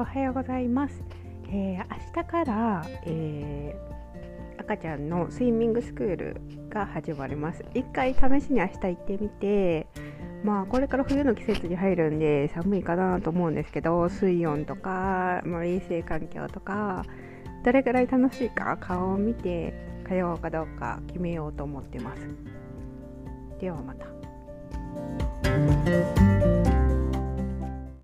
おはようございます。明日から、赤ちゃんのスイミングスクールが始まります。一回試しに明日行ってみて、これから冬の季節に入るんで寒いかなと思うんですけど、水温とか、衛生環境とかどれくらい楽しいか顔を見て通おうかどうか決めようと思ってます。ではまた。